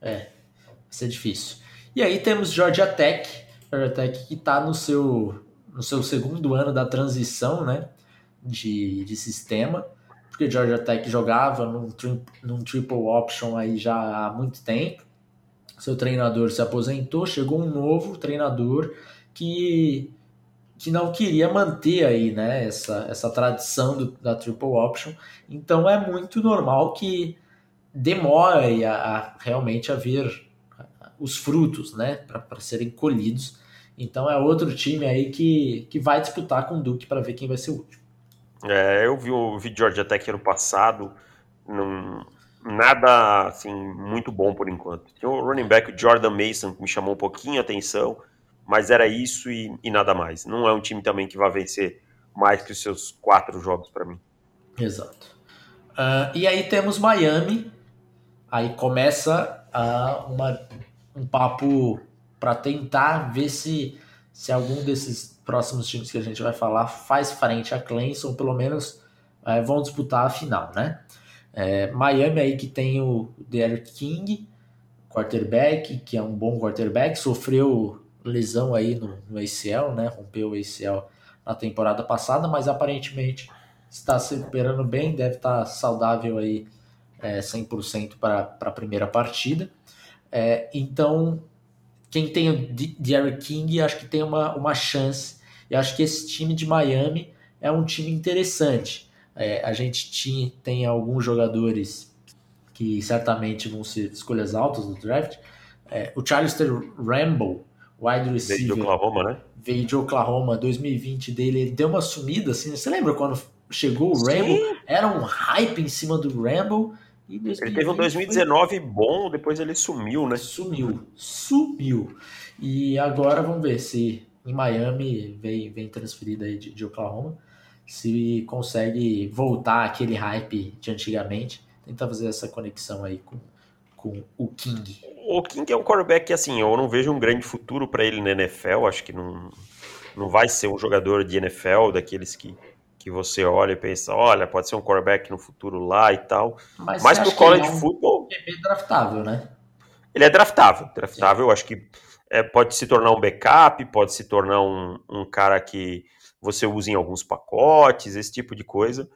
É, vai ser difícil. E aí temos Georgia Tech, Georgia Tech, que está no seu, no seu segundo ano da transição, né, de, de sistema, porque Georgia Tech jogava num, tri, num triple option aí já há muito tempo. Seu treinador se aposentou, chegou um novo treinador que, que não queria manter aí, né, essa, essa tradição do, da triple option. Então é muito normal que demore a, a realmente a vir os frutos, né, para serem colhidos. Então é outro time aí que, que vai disputar com o Duke para ver quem vai ser o último. É, eu vi o Georgia Tech ano passado, num... nada, assim, muito bom por enquanto. Tinha o running back, o Jordan Mason, que me chamou um pouquinho a atenção, mas era isso e, e nada mais. Não é um time também que vai vencer mais que os seus quatro jogos para mim. Exato. Uh, e aí temos Miami. Aí começa uh, uma, um papo para tentar ver se, se algum desses próximos times que a gente vai falar faz frente a Clemson, ou pelo menos uh, vão disputar a final, né? É, Miami aí que tem o Derek King, quarterback, que é um bom quarterback, sofreu lesão aí no, no A C L, né? Rompeu o A C L na temporada passada, mas aparentemente está se recuperando bem, deve estar saudável aí é, cem por cento para a primeira partida. É, então, quem tem o Derek King acho que tem uma, uma chance, e acho que esse time de Miami é um time interessante. É, a gente tinha, tem alguns jogadores que certamente vão ser escolhas altas do draft. É, o Charleston Rambo, wide receiver, veio de Oklahoma, né? Veio de Oklahoma, dois mil e vinte dele, ele deu uma sumida assim. Você lembra quando chegou o Rambo? Sim. Era um hype em cima do Rambo. E dois mil e vinte, ele teve um dois mil e dezenove foi... bom, depois ele sumiu, né? Sumiu, sumiu. E agora vamos ver se em Miami vem, vem transferido aí de, de Oklahoma, se consegue voltar aquele hype de antigamente, tentar fazer essa conexão aí com, com o King. O King é um quarterback que, assim, eu não vejo um grande futuro para ele na N F L, acho que não, não vai ser um jogador de N F L, daqueles que, que você olha e pensa, olha, pode ser um quarterback no futuro lá e tal. Mas, Mas pro college é um football... Ele é draftável, né? Ele é draftável, draftável, acho que é, pode se tornar um backup, pode se tornar um, um cara que... você usa em alguns pacotes, esse tipo de coisa,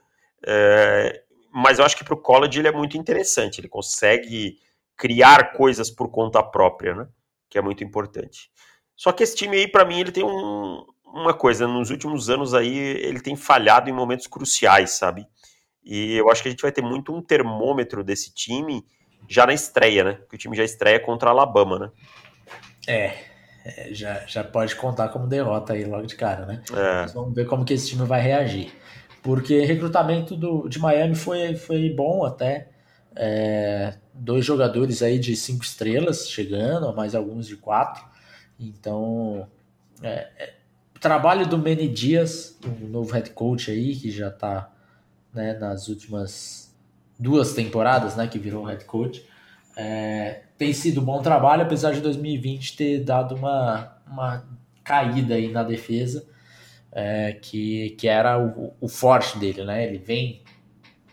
é, mas eu acho que para o college ele é muito interessante, ele consegue criar coisas por conta própria, né? Que é muito importante. Só que esse time aí, para mim, ele tem um, uma coisa, nos últimos anos aí, ele tem falhado em momentos cruciais, sabe? E eu acho que a gente vai ter muito um termômetro desse time já na estreia, né? Porque o time já estreia contra a Alabama, né? É... Já, já pode contar como derrota aí logo de cara, né? É. Mas vamos ver como que esse time vai reagir. Porque recrutamento do, de Miami foi, foi bom até. É, dois jogadores aí de cinco estrelas chegando, mais alguns de quatro. Então, é, é, trabalho do Manny Dias, um novo head coach aí, que já tá, né, nas últimas duas temporadas, né, que virou head coach. É, tem sido um bom trabalho, apesar de dois mil e vinte ter dado uma, uma caída aí na defesa, é, que, que era o, o forte dele, né? Ele vem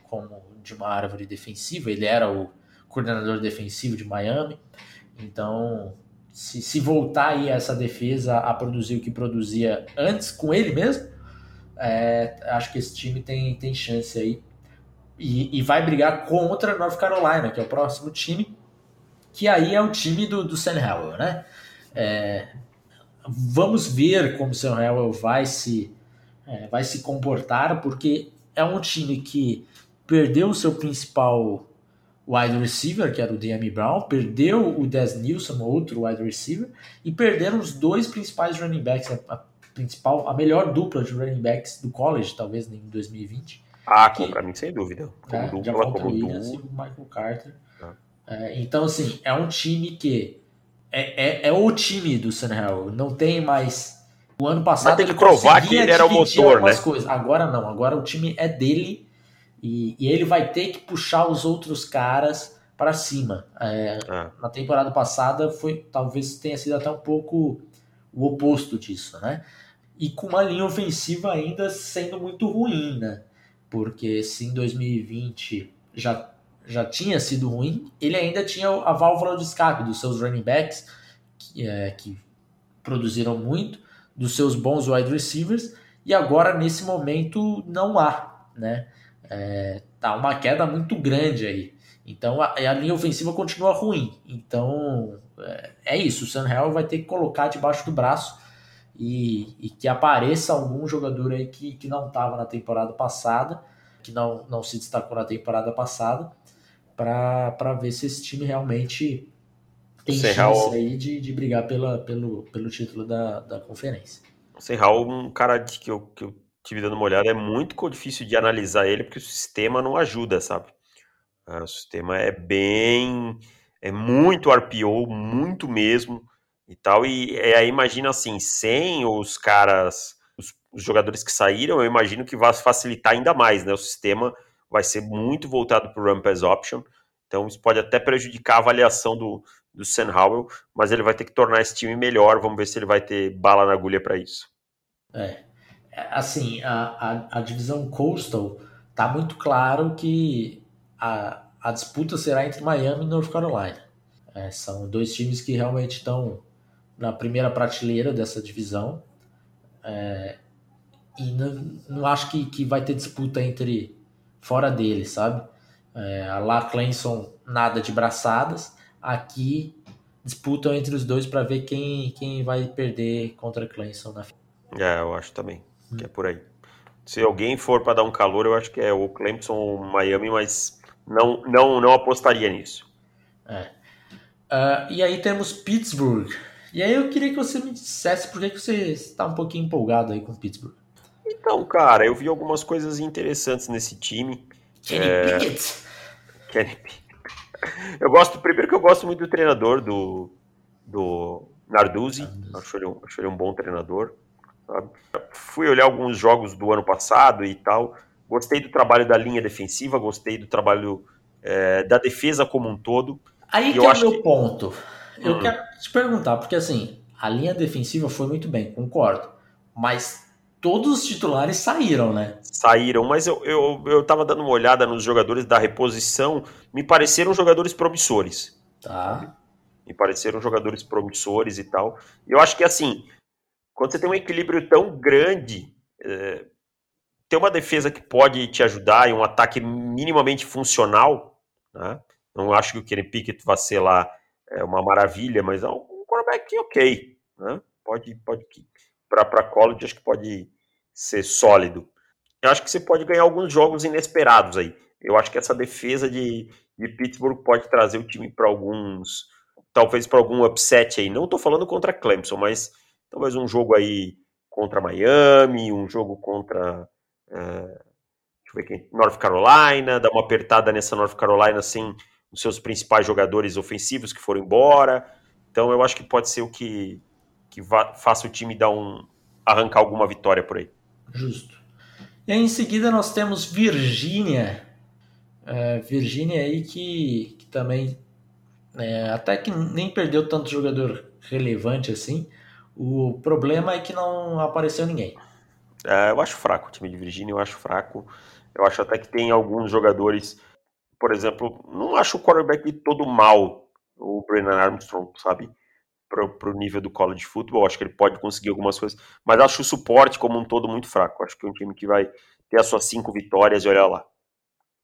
como de uma árvore defensiva, ele era o coordenador defensivo de Miami, então se, se voltar aí essa defesa a produzir o que produzia antes com ele mesmo, é, acho que esse time tem, tem chance aí. E, e vai brigar contra North Carolina, que é o próximo time, que aí é o time do, do Sam Howell, né? É, vamos ver como o Sam Howell vai se, é, vai se comportar, porque é um time que perdeu o seu principal wide receiver, que era o Deami Brown, perdeu o Dez Nilsson, outro wide receiver, e perderam os dois principais running backs, a, a, principal, a melhor dupla de running backs do college, talvez, em dois mil e vinte. Ah, para mim, sem dúvida. Como é, dupla, Javonte como Williams dupla. E o Michael Carter. Ah. É, então, assim, é um time que... É, é, é o time do Sam Howell. Não tem mais... O ano passado ele provar que ele era o motor, né? Coisas. Agora não. Agora o time é dele e, e ele vai ter que puxar os outros caras para cima. É, ah. Na temporada passada, foi, talvez tenha sido até um pouco o oposto disso, né? E com uma linha ofensiva ainda sendo muito ruim, né? Porque se em dois mil e vinte já, já tinha sido ruim, ele ainda tinha a válvula de escape dos seus running backs, que, é, que produziram muito, dos seus bons wide receivers, e agora nesse momento não há, né? É, tá uma queda muito grande aí. Então a, a linha ofensiva continua ruim. Então é, é isso, o Sam Howell vai ter que colocar debaixo do braço e, e que apareça algum jogador aí que, que não estava na temporada passada, que não, não se destacou na temporada passada, para ver se esse time realmente tem Sam chance Howell, aí de, de brigar pela, pelo, pelo título da, da conferência. O Sam Howell, um cara de, que, eu, que eu tive dando uma olhada, é muito difícil de analisar ele porque o sistema não ajuda, sabe? O sistema é bem... é muito R P O, muito mesmo e tal. E aí imagina assim, sem os caras, os, os jogadores que saíram, eu imagino que vai facilitar ainda mais, né? O sistema vai ser muito voltado para o Run Pass Option. Então isso pode até prejudicar a avaliação do, do Sam Howell, mas ele vai ter que tornar esse time melhor. Vamos ver se ele vai ter bala na agulha para isso. É, assim, a, a, a divisão Coastal tá muito claro que a... a disputa será entre Miami e North Carolina. É, são dois times que realmente estão na primeira prateleira dessa divisão. É, e não, não acho que, que vai ter disputa entre fora deles, sabe? É, a lá Clemson, nada de braçadas. Aqui, disputam entre os dois para ver quem, quem vai perder contra Clemson na final. É, eu acho também hum. que é por aí. Se alguém for para dar um calor, eu acho que é o Clemson ou o Miami, mas... Não, não, não apostaria nisso. É. Uh, e aí temos Pittsburgh. E aí eu queria que você me dissesse por que você está um pouquinho empolgado aí com Pittsburgh. Então, cara, eu vi algumas coisas interessantes nesse time. Kenny é... Pickett. Kenny Pickett. Eu gosto, primeiro que eu gosto muito do treinador, do, do Narduzzi. Acho ele, um, acho ele um bom treinador. Sabe? Fui olhar alguns jogos do ano passado e tal... Gostei do trabalho da linha defensiva, gostei do trabalho é, da defesa como um todo. Aí que é o meu que... ponto. Eu hum. quero te perguntar, porque assim, a linha defensiva foi muito bem, concordo. Mas todos os titulares saíram, né? Saíram, mas eu, eu, eu tava dando uma olhada nos jogadores da reposição, me pareceram jogadores promissores. Tá. Me pareceram jogadores promissores e tal. E eu acho que assim, quando você tem um equilíbrio tão grande... É... ter uma defesa que pode te ajudar e um ataque minimamente funcional, né? Não acho que o Kenny Pickett vá ser lá é, uma maravilha, mas é um, um quarterback ok, né? Pode, pode para college acho que pode ser sólido. Eu acho que você pode ganhar alguns jogos inesperados aí. Eu acho que essa defesa de, de Pittsburgh pode trazer o time para alguns, talvez para algum upset aí. Não estou falando contra Clemson, mas talvez um jogo aí contra Miami, um jogo contra Uh, deixa eu ver quem, North Carolina, dar uma apertada nessa North Carolina sem os seus principais jogadores ofensivos que foram embora. Então eu acho que pode ser o que, que va- faça o time dar um, arrancar alguma vitória por aí. Justo. E aí, em seguida nós temos Virgínia. Uh, Virgínia aí que, que também é, até que nem perdeu tanto jogador relevante assim. O problema é que não apareceu ninguém. Eu acho fraco o time de Virgínia, eu acho fraco. Eu acho até que tem alguns jogadores, por exemplo, não acho o quarterback de todo mal, o Brennan Armstrong, sabe? Pro, pro nível do college football, acho que ele pode conseguir algumas coisas, mas acho o suporte como um todo muito fraco. Acho que é um time que vai ter as suas cinco vitórias e olha lá.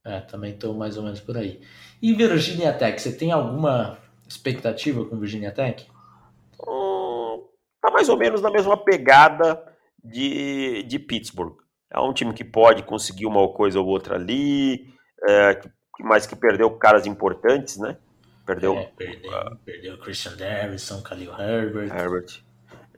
É, também estou mais ou menos por aí. E Virginia Tech, você tem alguma expectativa com Virginia Tech? Hum, tá mais ou menos na mesma pegada De, de Pittsburgh. É um time que pode conseguir uma coisa ou outra ali, é, mas que perdeu caras importantes, né? Perdeu, é, perdeu, uh, perdeu Christian Darrison, Khalil Herbert. Herbert.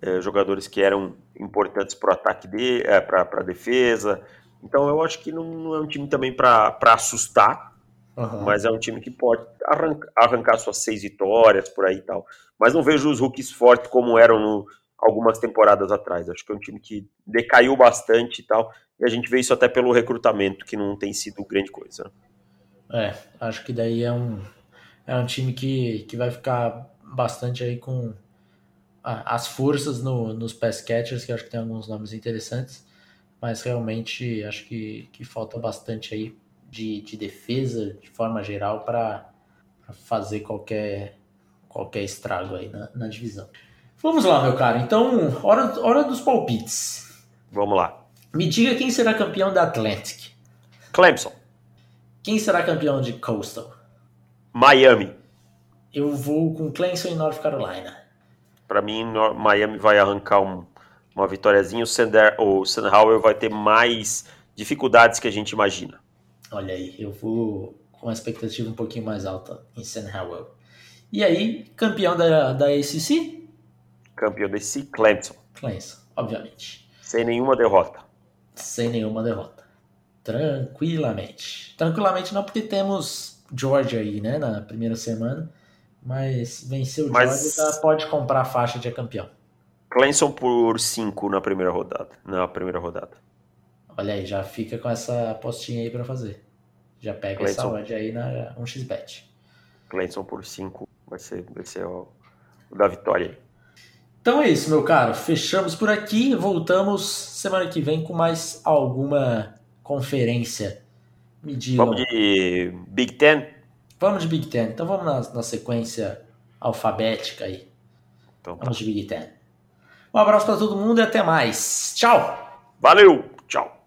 É, jogadores que eram importantes para o ataque, de, é, para a defesa. Então eu acho que não, não é um time também para assustar, uhum. mas é um time que pode arranca, arrancar suas seis vitórias por aí e tal. Mas não vejo os rookies fortes como eram no algumas temporadas atrás. Acho que é um time que decaiu bastante e tal, e a gente vê isso até pelo recrutamento, que não tem sido grande coisa. É, acho que daí é um, é um time que, que vai ficar bastante aí com a, as forças no, nos pass catchers, que acho que tem alguns nomes interessantes, mas realmente acho que, que falta bastante aí de, de defesa, de forma geral, para fazer qualquer, qualquer estrago aí na, na divisão. Vamos lá, meu cara. Então, hora, hora dos palpites. Vamos lá. Me diga quem será campeão da Atlantic. Clemson. Quem será campeão de Coastal? Miami. Eu vou com Clemson e North Carolina. Para mim, Miami vai arrancar um, uma vitóriazinha. O Sander, o Sam Howell vai ter mais dificuldades que a gente imagina. Olha aí, eu vou com a expectativa um pouquinho mais alta em Sam Howell. E aí, campeão da, da A C C? Campeão da A C C, Clemson. Clemson, obviamente. Sem nenhuma derrota. Sem nenhuma derrota. Tranquilamente. Tranquilamente não, porque temos Georgia aí, né, na primeira semana. Mas venceu o Mas... Georgia, pode comprar a faixa de campeão. Clemson por cinco na primeira rodada. Na primeira rodada. Olha aí, já fica com essa apostinha aí pra fazer. Já pega Clemson. Essa odd aí na um x bet. Clemson por cinco vai ser, vai ser o, o da vitória aí. Então é isso, meu caro. Fechamos por aqui. Voltamos semana que vem com mais alguma conferência. Me digam. Vamos de Big Ten? Vamos de Big Ten. Então vamos na, na sequência alfabética aí. Então, vamos tá. de Big Ten. Um abraço para todo mundo e até mais. Tchau. Valeu. Tchau.